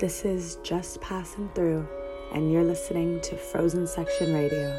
This is Just Passing Through, and you're listening to Frozen Section Radio.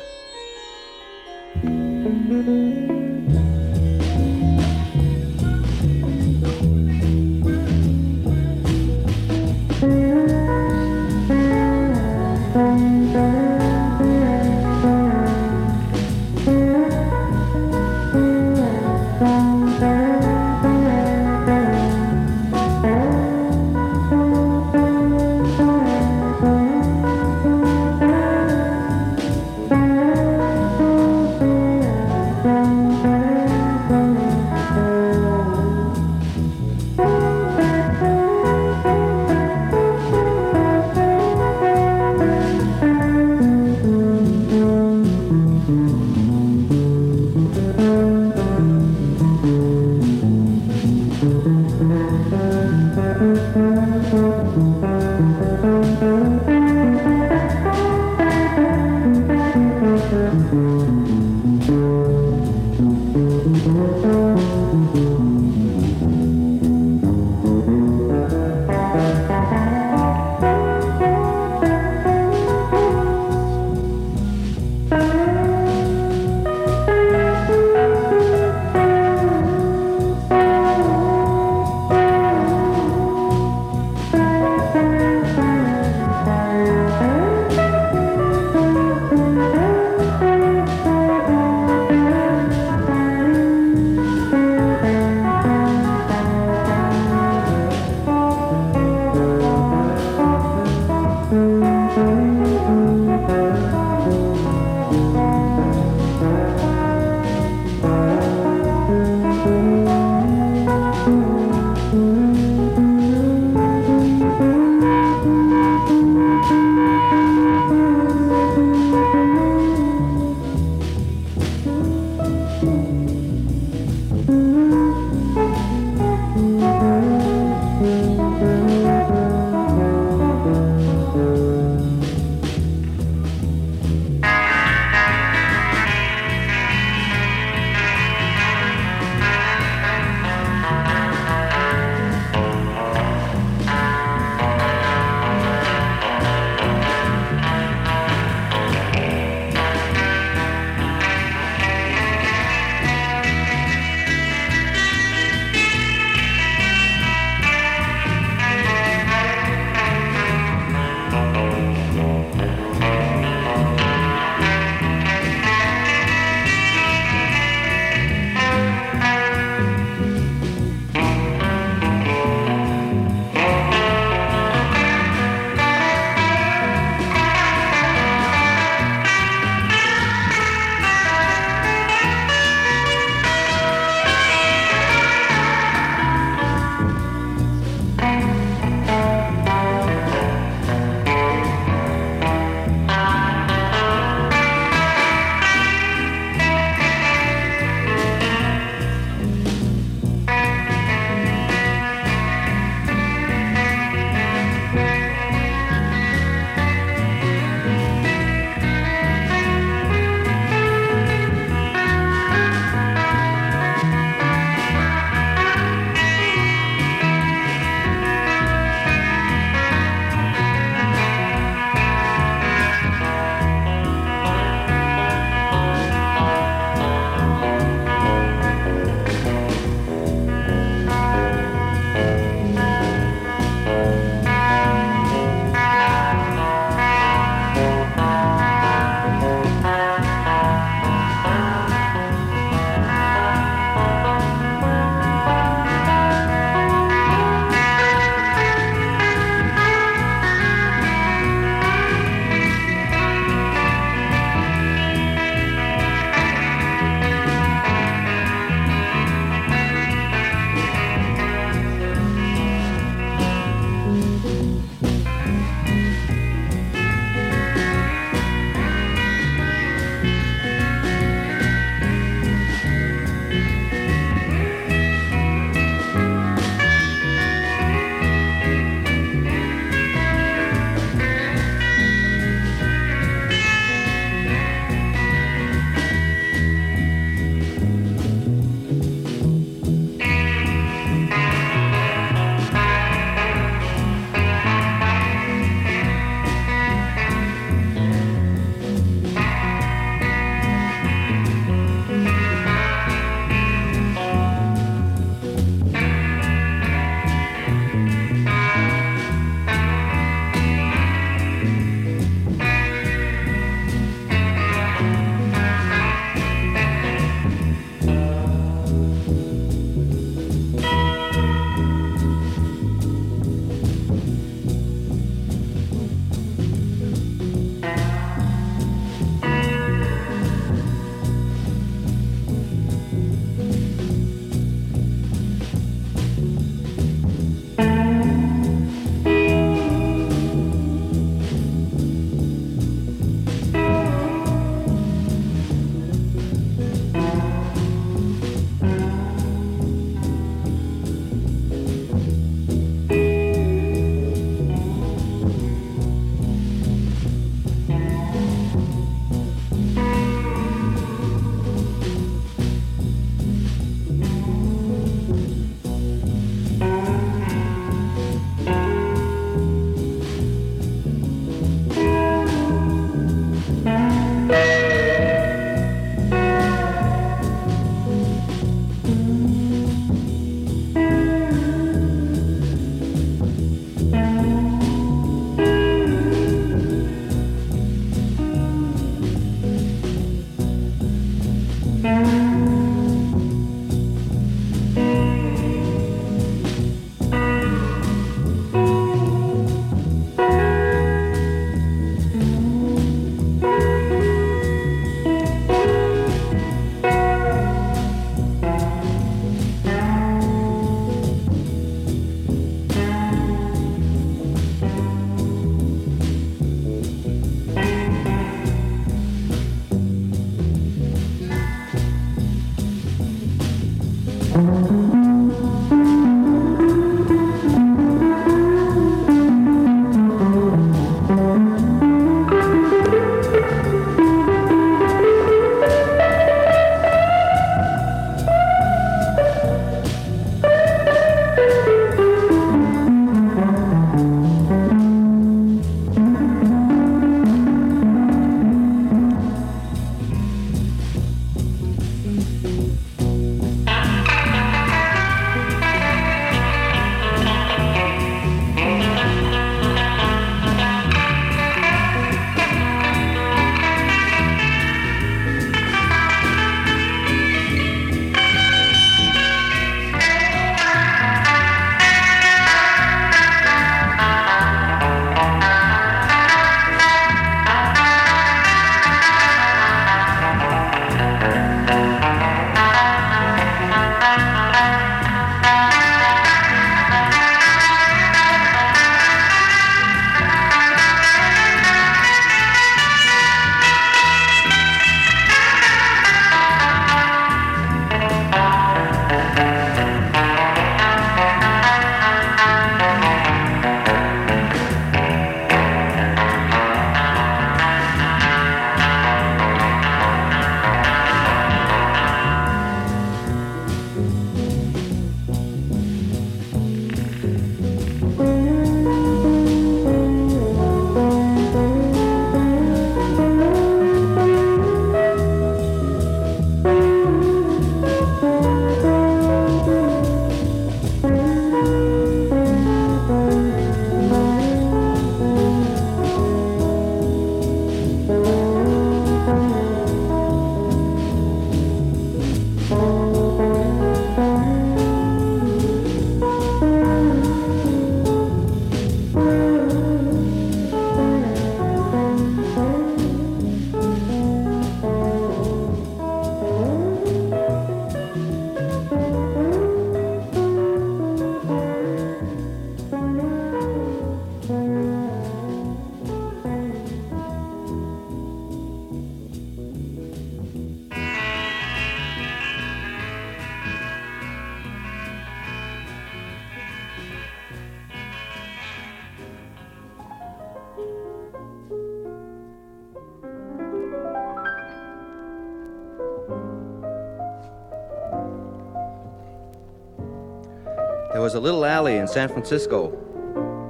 There was a little alley in San Francisco,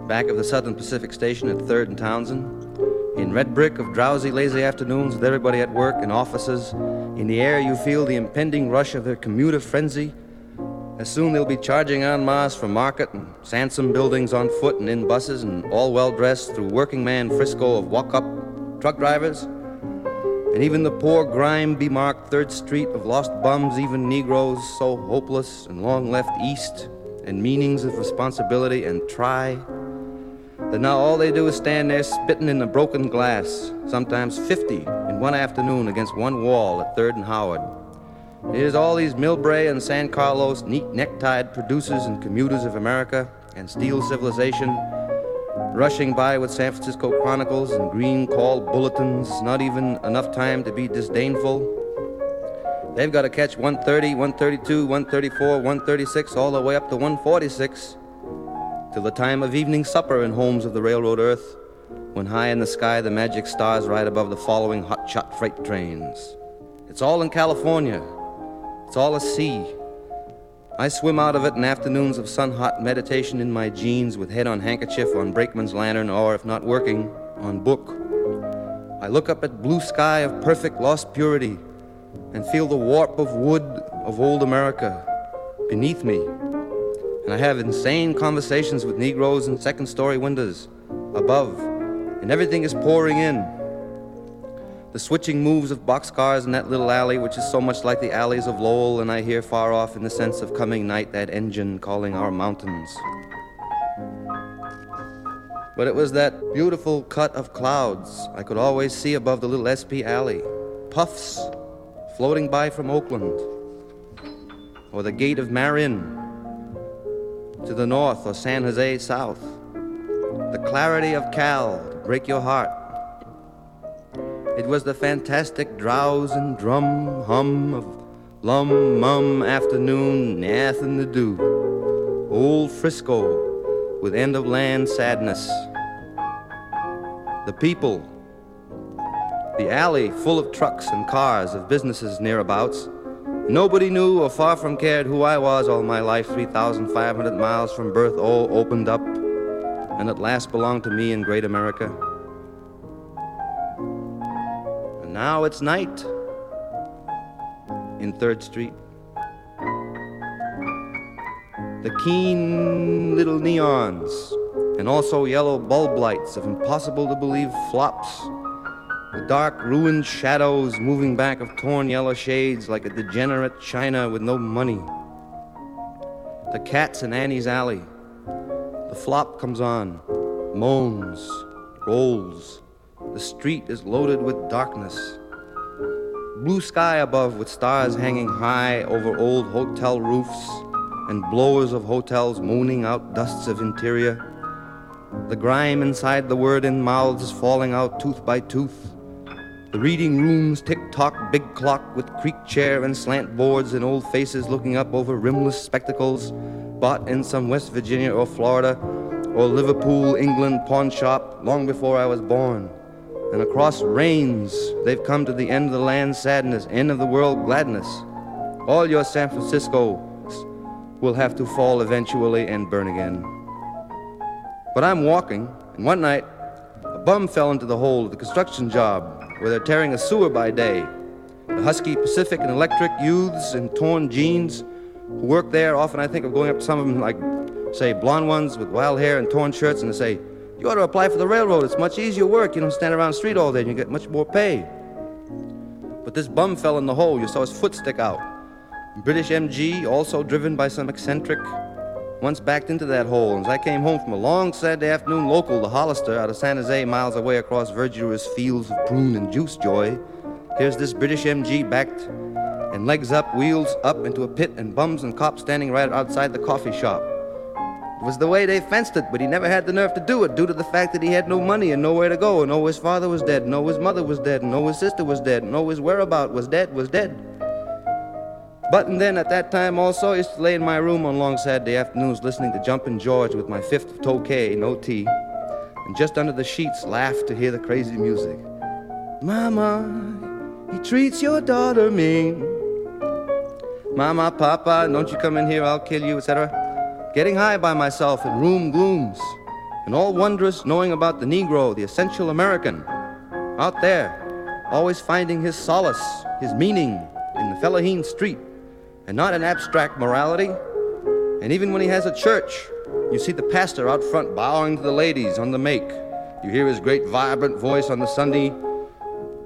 back of the Southern Pacific station at Third and Townsend, in red brick of drowsy, lazy afternoons with everybody at work in offices. In the air you feel the impending rush of their commuter frenzy. As soon they'll be charging en masse from market and Sansom buildings on foot and in buses and all well-dressed through working man Frisco of walk-up truck drivers. And even the poor grime-bemarked Third Street of lost bums, even Negroes so hopeless and long left east, and meanings of responsibility and try, that now all they do is stand there spitting in the broken glass, sometimes 50 in one afternoon against one wall at Third and Howard. It is all these Milbray and San Carlos neat necktied producers and commuters of America and steel civilization, rushing by with San Francisco Chronicles and green call bulletins, not even enough time to be disdainful. They've got to catch 130, 132, 134, 136, all the way up to 146, till the time of evening supper in homes of the railroad earth, when high in the sky the magic stars ride above the following hot-shot freight trains. It's all in California. It's all a sea. I swim out of it in afternoons of sun-hot meditation in my jeans with head on handkerchief on brakeman's lantern or, if not working, on book. I look up at blue sky of perfect lost purity and feel the warp of wood of old America beneath me. And I have insane conversations with Negroes in second-story windows above, and everything is pouring in. The switching moves of boxcars in that little alley, which is so much like the alleys of Lowell, and I hear far off in the sense of coming night that engine calling our mountains. But it was that beautiful cut of clouds I could always see above the little SP alley, puffs floating by from Oakland, or the gate of Marin to the north, or San Jose south. The clarity of Cal to break your heart. It was the fantastic drowse and drum hum of lum-mum afternoon, nathin' to do. Old Frisco with end-of-land sadness. The people. The alley full of trucks and cars of businesses nearabouts. Nobody knew or far from cared who I was all my life, 3,500 miles from birth, all opened up, and at last belonged to me in Great America. Now it's night in Third Street. The keen little neons and also yellow bulb lights of impossible-to-believe flops. The dark, ruined shadows moving back of torn yellow shades like a degenerate China with no money. The cats in Annie's alley. The flop comes on, moans, rolls. The street is loaded with darkness. Blue sky above with stars hanging high over old hotel roofs and blowers of hotels moaning out dusts of interior. The grime inside the word in mouths falling out tooth by tooth. The reading rooms tick-tock, big clock with creak chair and slant boards and old faces looking up over rimless spectacles bought in some West Virginia or Florida or Liverpool, England pawn shop long before I was born. And across rains, they've come to the end of the land sadness, end of the world gladness. All your San Franciscos will have to fall eventually and burn again. But I'm walking, and one night, a bum fell into the hole of the construction job where they're tearing a sewer by day. The husky Pacific and Electric youths in torn jeans who work there, often I think of going up to some of them like, say, blonde ones with wild hair and torn shirts, and they say, "You ought to apply for the railroad. It's much easier work. You don't stand around the street all day and you get much more pay." But this bum fell in the hole. You saw his foot stick out. British MG, also driven by some eccentric, once backed into that hole. And as I came home from a long Saturday afternoon local to Hollister out of San Jose, miles away across verdurous fields of prune and juice joy, here's this British MG backed and legs up, wheels up into a pit, and bums and cops standing right outside the coffee shop. It was the way they fenced it, but he never had the nerve to do it due to the fact that he had no money and nowhere to go, and oh, his father was dead, and oh, his mother was dead, and oh, his sister was dead, and oh, his whereabout was dead. But and then at that time also, I used to lay in my room on long Saturday afternoons listening to Jumpin' George with my fifth of Tokay, no tea, and just under the sheets laughed to hear the crazy music. "Mama, he treats your daughter mean. Mama, Papa, don't you come in here, I'll kill you," etc. getting high by myself in room glooms, and all wondrous knowing about the Negro, the essential American, out there, always finding his solace, his meaning in the Fellaheen street, and not in abstract morality. And even when he has a church, you see the pastor out front bowing to the ladies on the make. You hear his great vibrant voice on the Sunday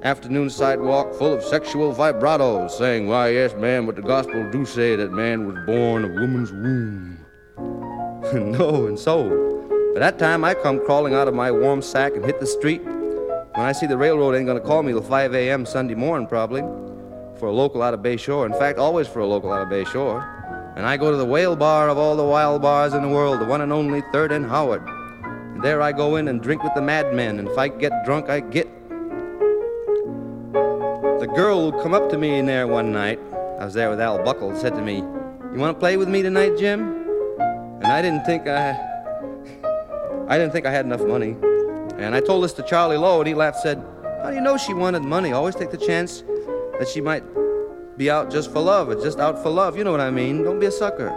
afternoon sidewalk full of sexual vibratos saying, "Why, yes, man, but the gospel do say that man was born of woman's womb." No, and so. By that time, I come crawling out of my warm sack and hit the street. When I see the railroad ain't gonna call me till 5 a.m. Sunday morning, probably, for a local out of Bay Shore. In fact, always for a local out of Bay Shore. And I go to the whale bar of all the wild bars in the world, the one and only Third and Howard. And there I go in and drink with the madmen, and if I get drunk, I get. The girl who come up to me in there one night, I was there with Al Buckle, said to me, "You want to play with me tonight, Jim?" And I didn't think I had enough money. And I told this to Charlie Lowe, and he laughed, said, "How do you know she wanted money? Always take the chance that she might be out just for love, or just out for love, you know what I mean, don't be a sucker."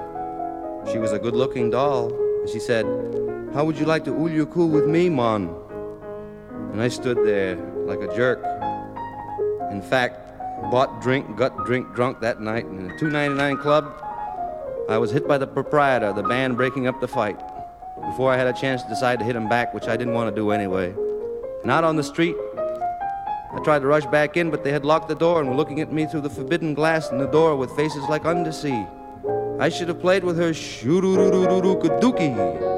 She was a good-looking doll, and she said, "How would you like to ooh your coo with me, mon?" And I stood there like a jerk. In fact, bought drink, got drink drunk that night, and in the 299 club, I was hit by the proprietor, the band breaking up the fight, before I had a chance to decide to hit him back, which I didn't want to do anyway. And out on the street, I tried to rush back in, but they had locked the door and were looking at me through the forbidden glass in the door with faces like undersea. I should have played with her shoo doo doo doo doo kadookie.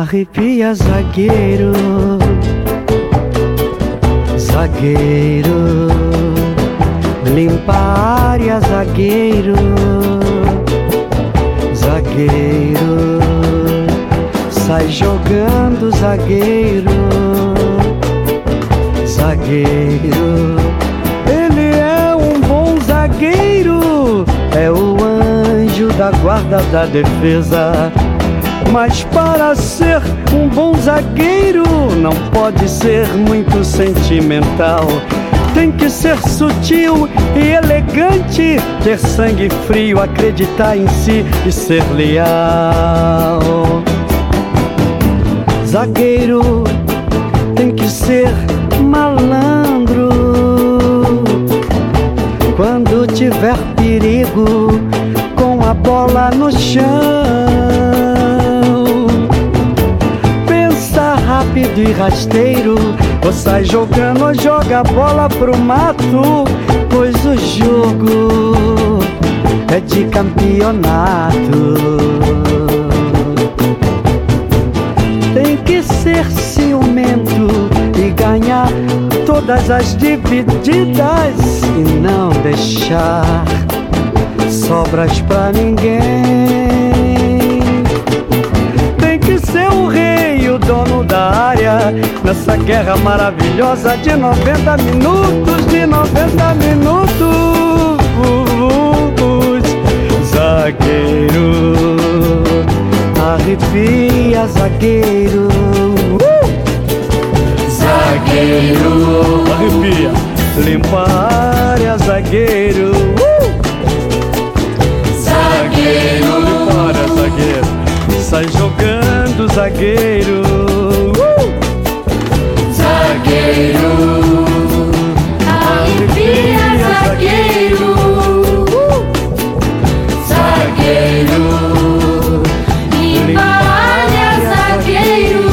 Arrepia, zagueiro, zagueiro, limpa a área, zagueiro, zagueiro, sai jogando, zagueiro, zagueiro. Ele é um bom zagueiro, é o anjo da guarda da defesa. Mas para ser um bom zagueiro não pode ser muito sentimental. Tem que ser sutil e elegante, ter sangue frio, acreditar em si e ser leal. Zagueiro tem que ser malandro. Quando tiver perigo, com a bola no chão, rápido e rasteiro, ou sai jogando ou joga a bola pro mato, pois o jogo é de campeonato. Tem que ser ciumento e ganhar todas as divididas e não deixar sobras pra ninguém. Tem que ser o rei, o dono da área, nessa guerra maravilhosa de 90 minutos, de 90 minutos. Zagueiro, arrepia, zagueiro, zagueiro, arrepia, limpa a área, zagueiro, zagueiro, limpa a área, zagueiro. Sai jogando, zagueiro, zagueiro, arrepia, zagueiro, zagueiro, embalha, zagueiro,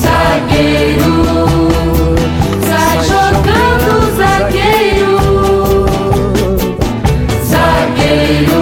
zagueiro, sai jogando, zagueiro, zagueiro.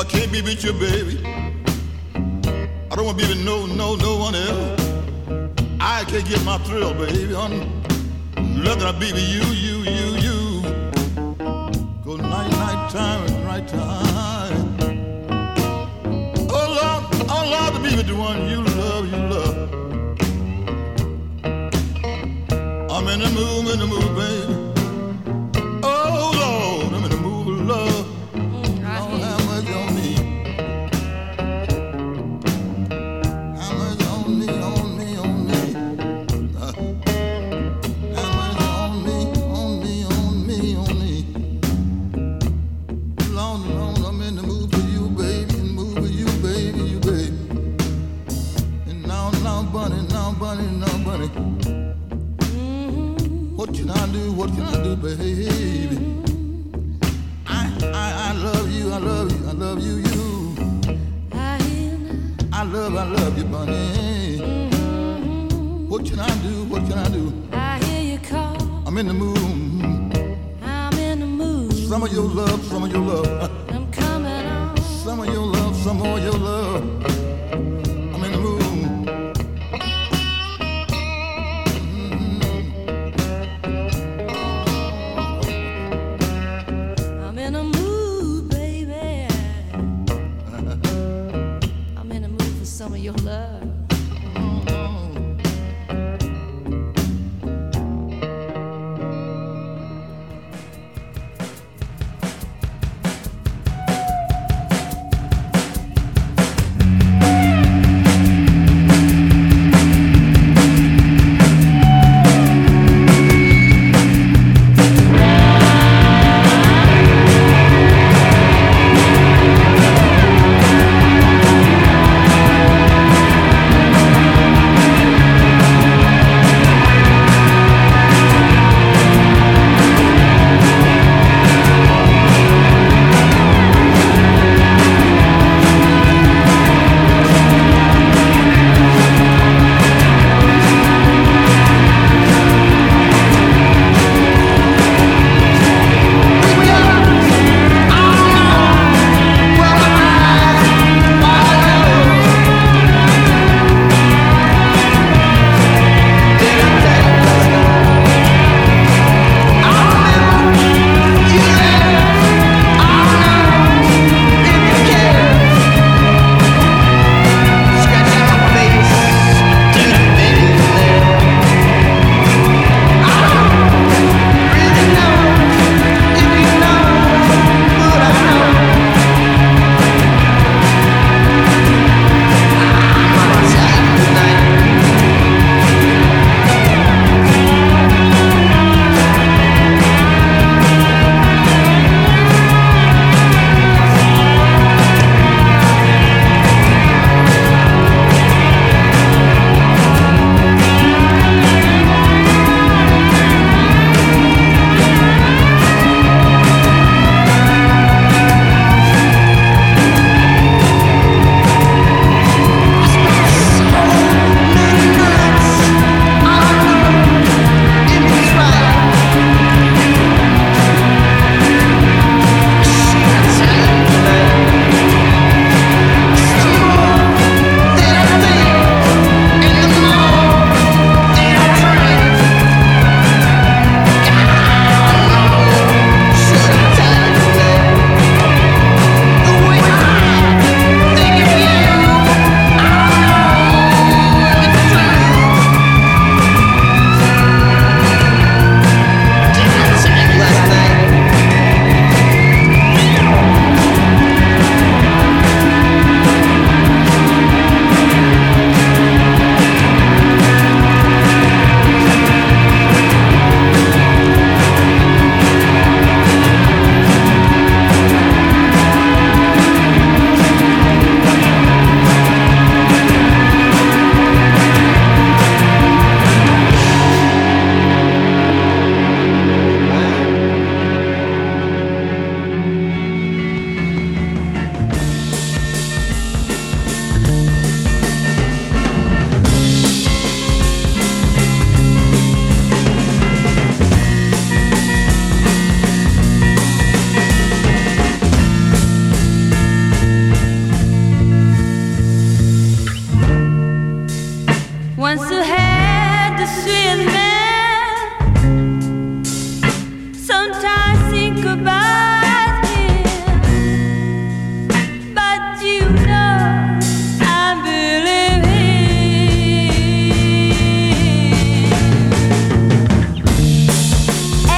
I can't be with you, baby. I don't want to be with no one else. I can't get my thrill, baby. Nothing I be with you. Go night time and right time. Oh Lord, to be with the one you love. I'm in the mood, baby. once I had to swim there. Sometimes think about him, but you know I believe him.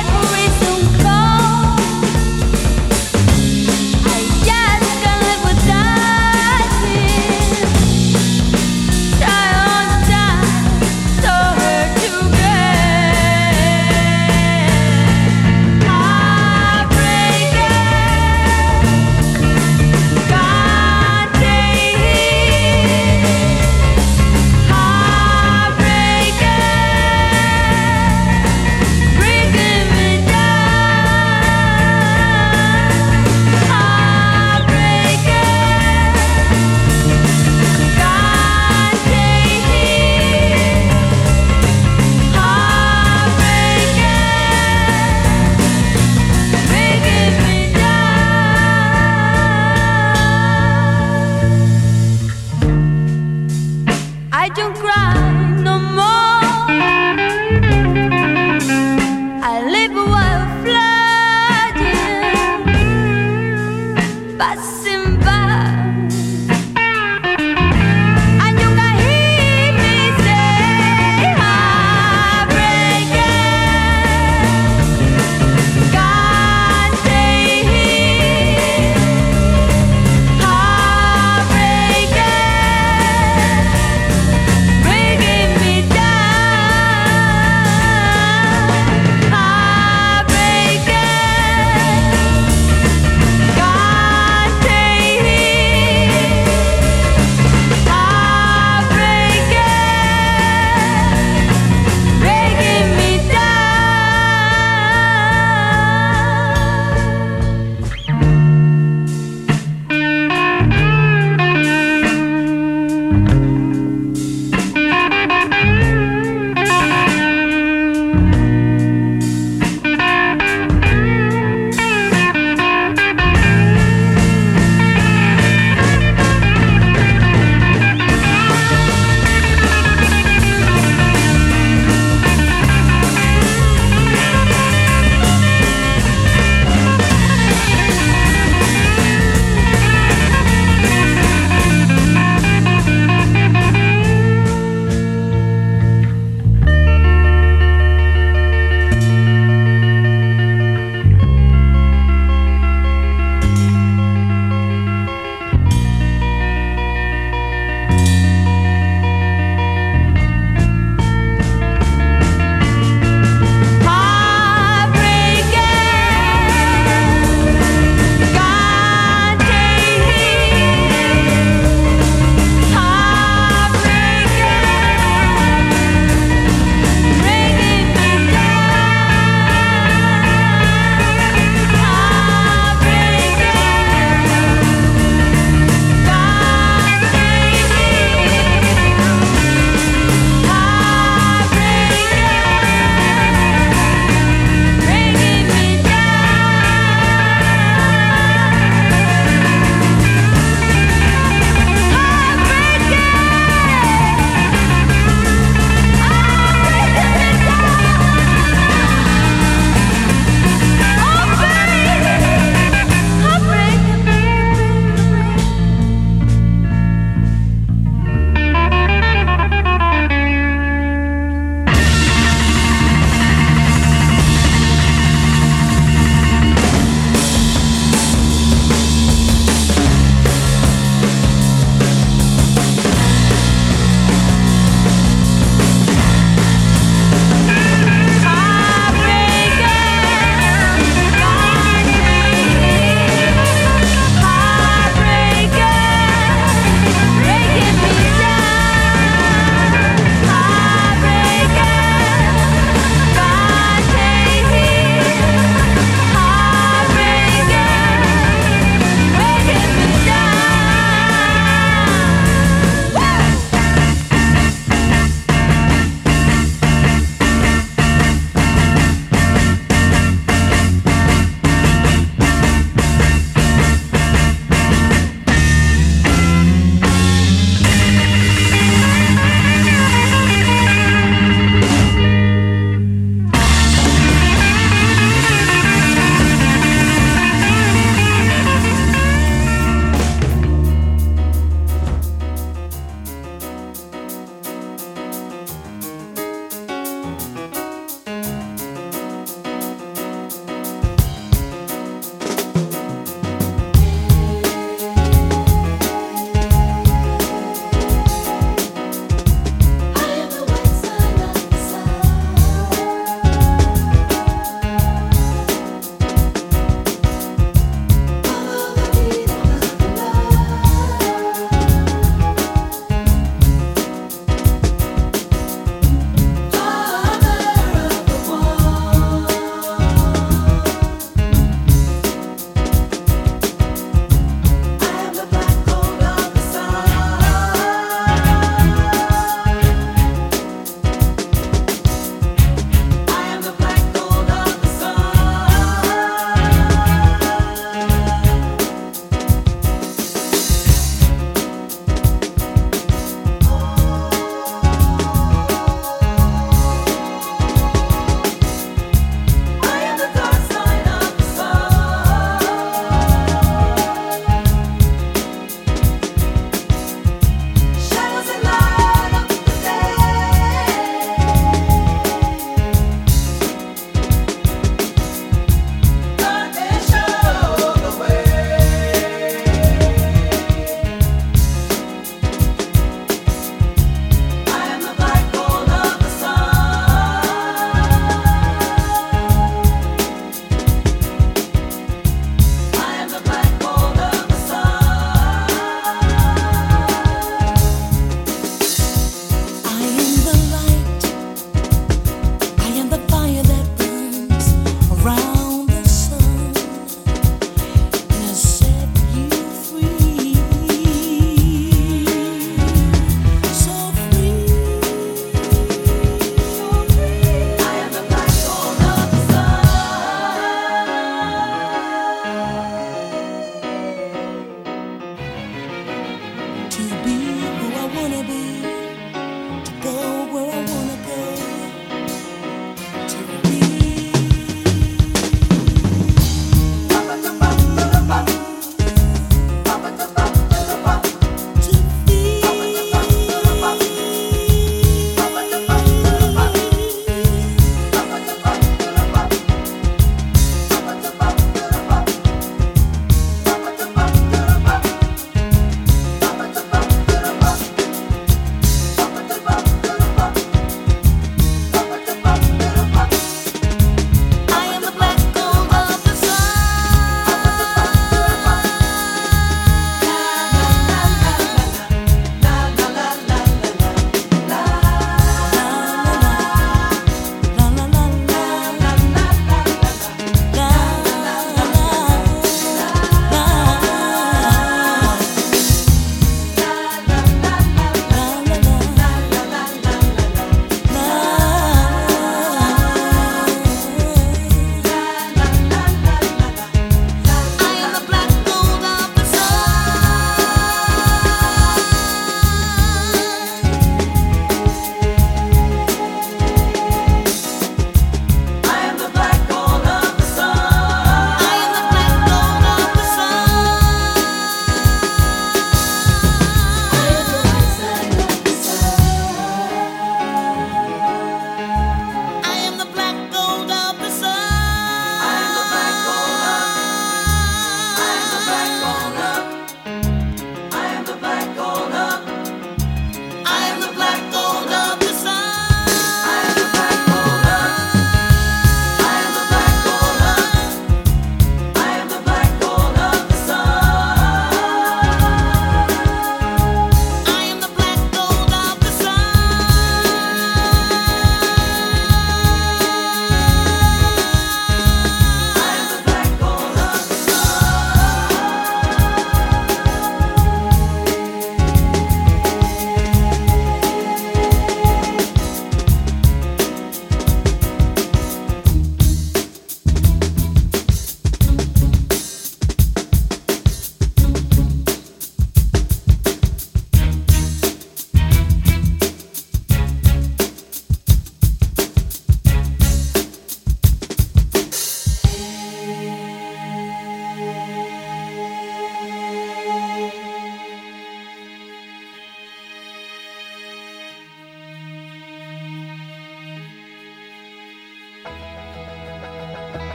Everything goes. I just can't live without him. Time so hurt to bear. Heartbreaker, can't take it. Heartbreaker, breaking me down. Heartbreaker, can't take it. Heartbreaker, breaking me down. I don't cry no more. I live while flooding, passing by. And you can hear me say, heartbreaker, can't take it. Heartbreaker, breaking me down.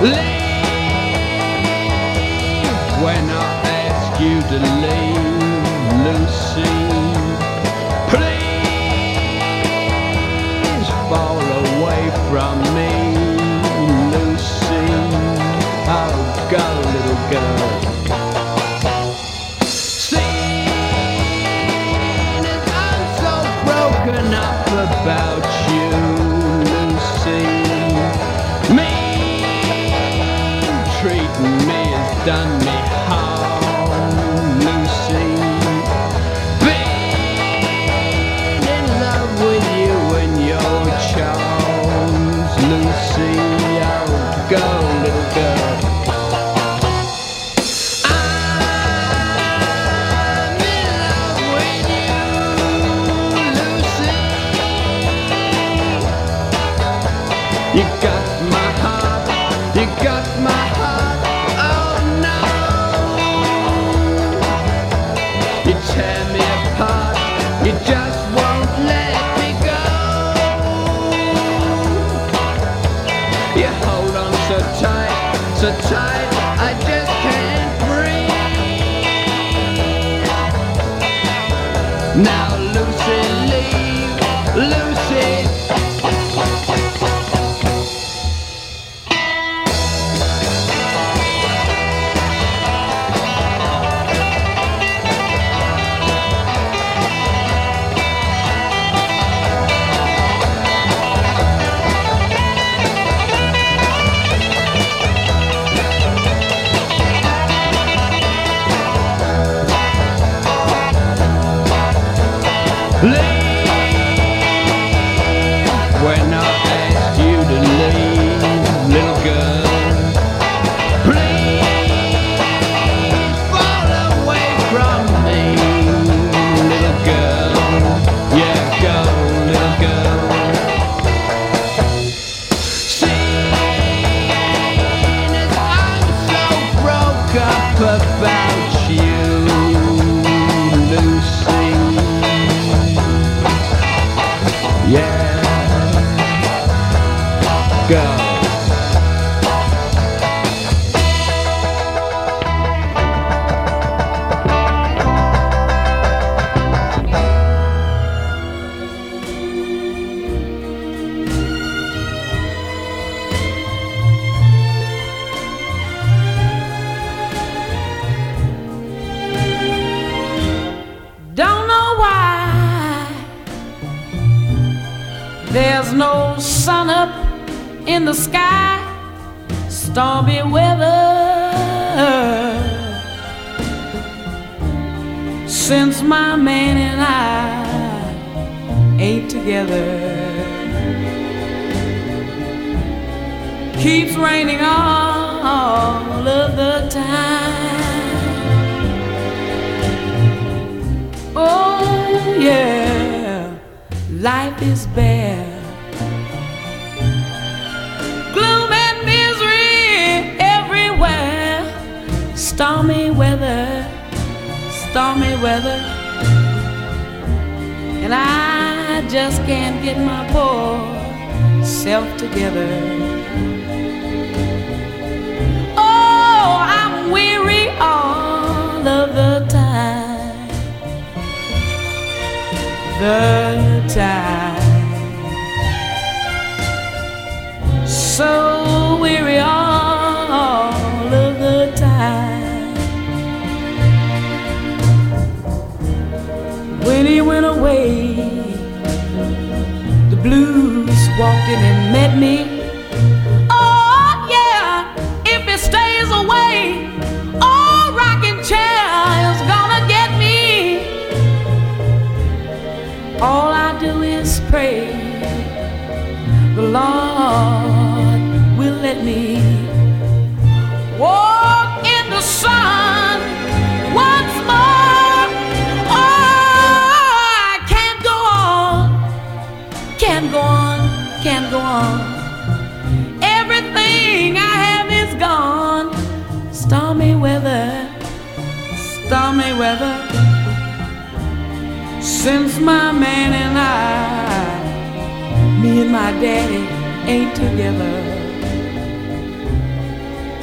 Leave when I ask you to leave, Lucy. Please fall away from me, Lucy. Oh, go, little girl. Seeing as I'm so broken up about you, Lucy. Done me harm, Lucy. Been in love with you and your charms, Lucy. Oh, go, little girl. I'm in love with you, Lucy. You got my heart, you got my heart. You just won't let me go. You hold on so tight, I just can't breathe. Now Lucy, leave, Lucy.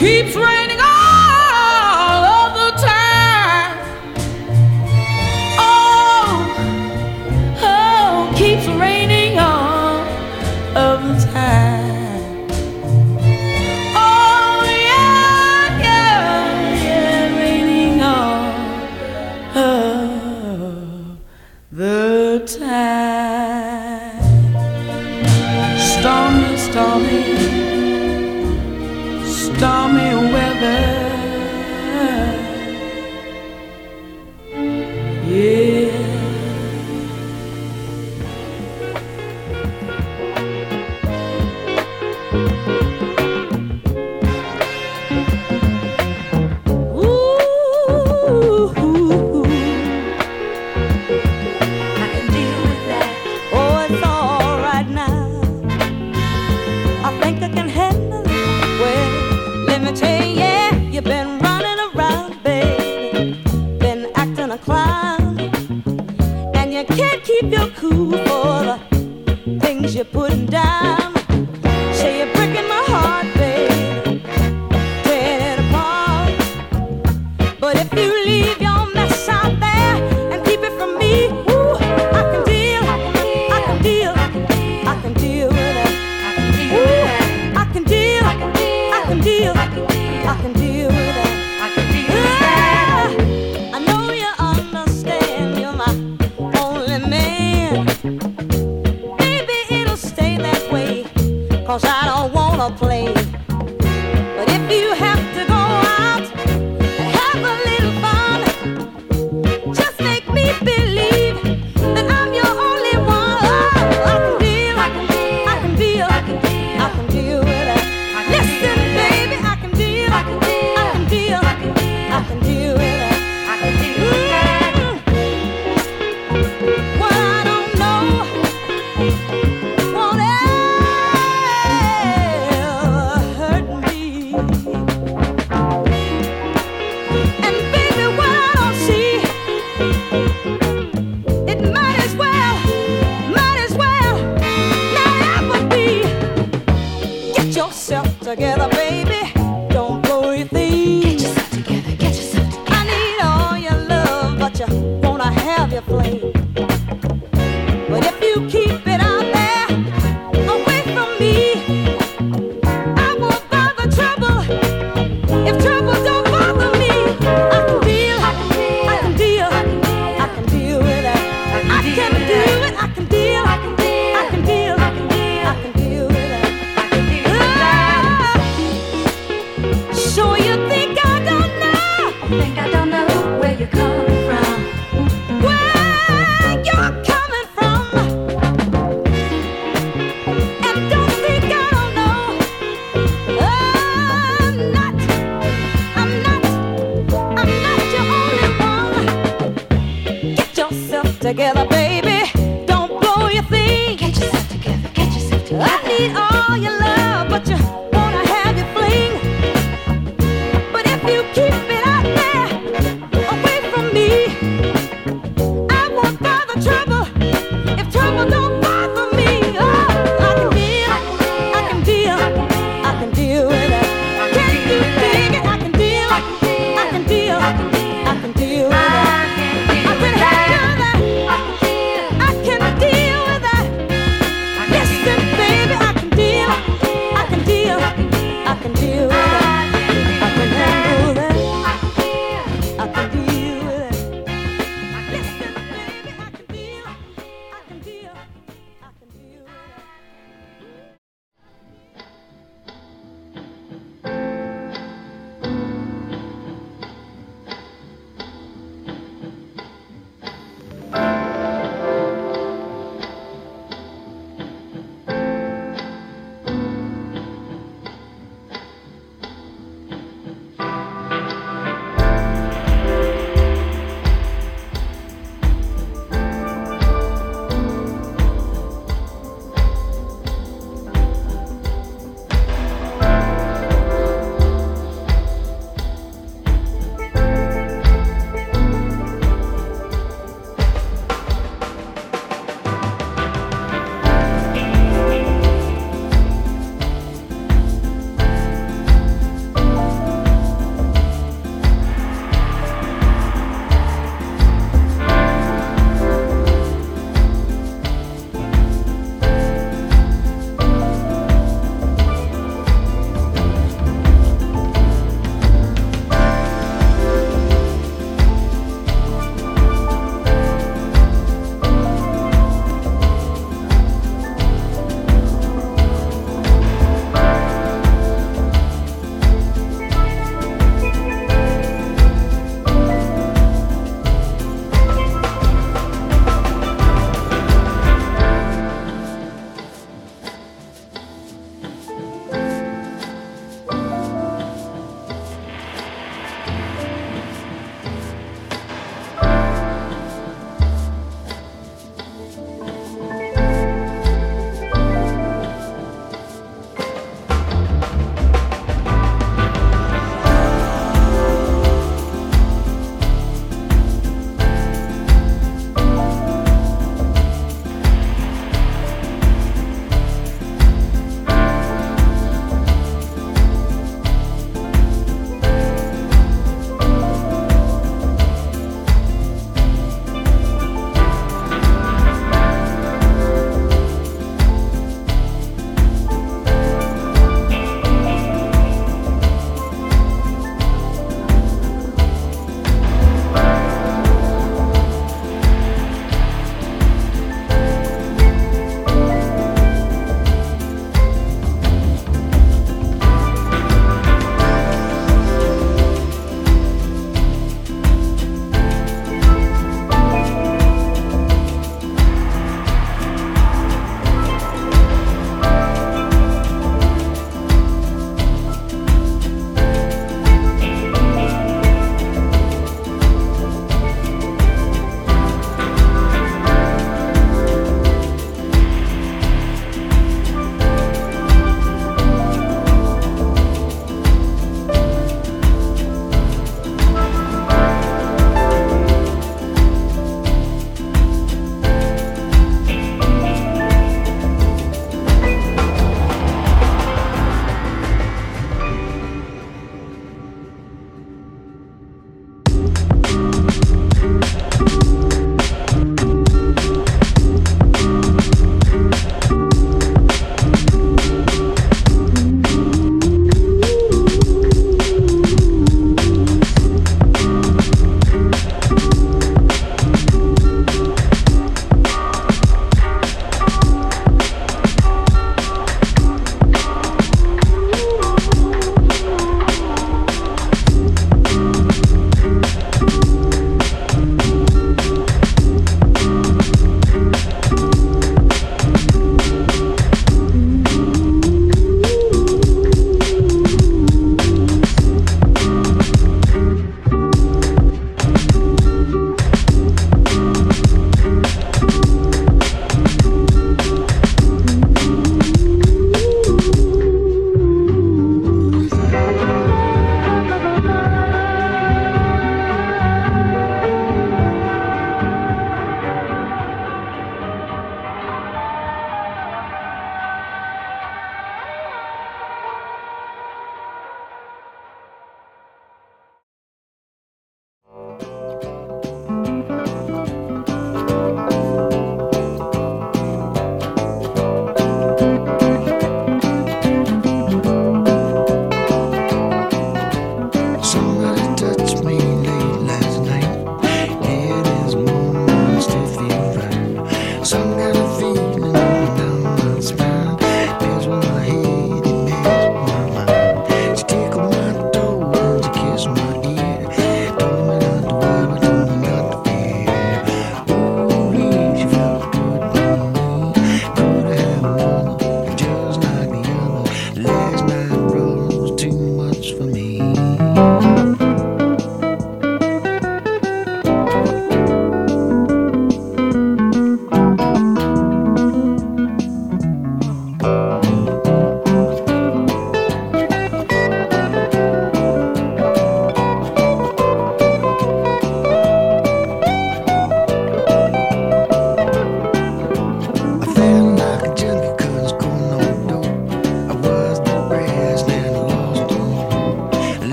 keeps raining all of the time. Oh, oh, keeps raining all of the time. Oh, yeah, yeah, yeah, raining all of the time. Stormy, stormy. Stormy weather, yeah. Ooh, I can deal with that. Oh, it's all right now. I think I can handle it well. Hey, yeah, you've been running around, baby, been acting a clown, and you can't keep your cool for the things you're putting down. So you're breaking my heart, baby, tearing it apart. But if you leave your mess out there and keep it from me, ooh, I can deal, I can deal, I can deal with it. Ooh, I can deal, I can deal. I can deal, I can deal with that. I can deal with that. I know you understand, you're my only man. Maybe it'll stay that way, 'cause I don't wanna play. But if you have to go out and have a little fun, just make me believe that I'm your only one. Oh, I can deal, I can deal, I can deal, I can deal, I can deal with that. Listen, baby, I can deal, I can deal, I can deal, I can deal, I can deal with it. I can deal with that. What I don't know won't ever hurt me. And baby, what I don't see, it might as well not ever be. Get yourself together, baby, don't blow your thing. Get yourself together, get yourself together. I need all your love, but you wanna have your flame. But if you keep it out there, away from me, I won't bother trouble, if trouble don't bother me. I can deal, I can deal, I can deal, I can deal with it. I can do it, I can deal, I can deal, I can deal, I can deal with it. So you think I don't know? Think I don't know where you're coming from. Where you're coming from? And don't think I don't know. I'm not your only one. Get yourself together, baby. Don't blow your thing. Get yourself together. Get yourself together. I need all your love, but you wanna have your fling. But if you keep it out there, away from me, I won't bother trouble, if trouble don't bother me. Oh, I can deal, I can deal, I can deal with it. Can you dig it? I can deal, I can deal, I can deal with it. I can handle that. I can deal with that. Listen, baby, I can deal, I can deal,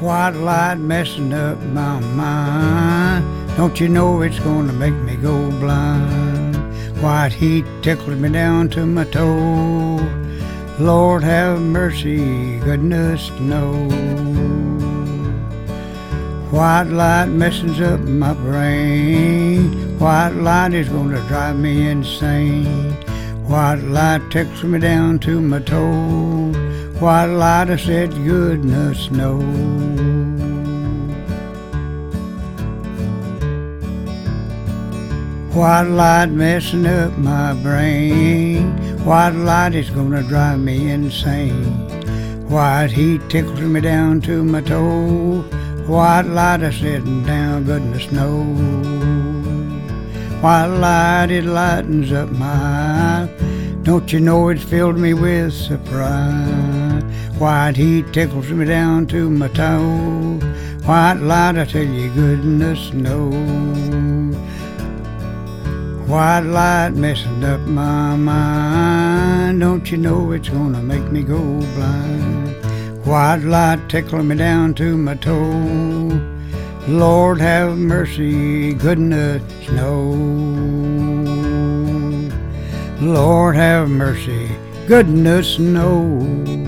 white light messing up my mind. Don't you know it's gonna make me go blind? White heat tickles me down to my toe. Lord have mercy, goodness knows. White light messes up my brain. White light is gonna drive me insane. White light tickles me down to my toe. White light, I said, goodness knows. White light messing up my brain. White light is gonna drive me insane. White heat tickles me down to my toe. White light is sitting down, goodness knows. White light, it lightens up my eye. Don't you know it's filled me with surprise? White heat tickles me down to my toe. White light, I tell you, goodness knows. White light messing up my mind. Don't you know it's gonna make me go blind? White light tickling me down to my toe. Lord have mercy, goodness knows. Lord have mercy, goodness knows.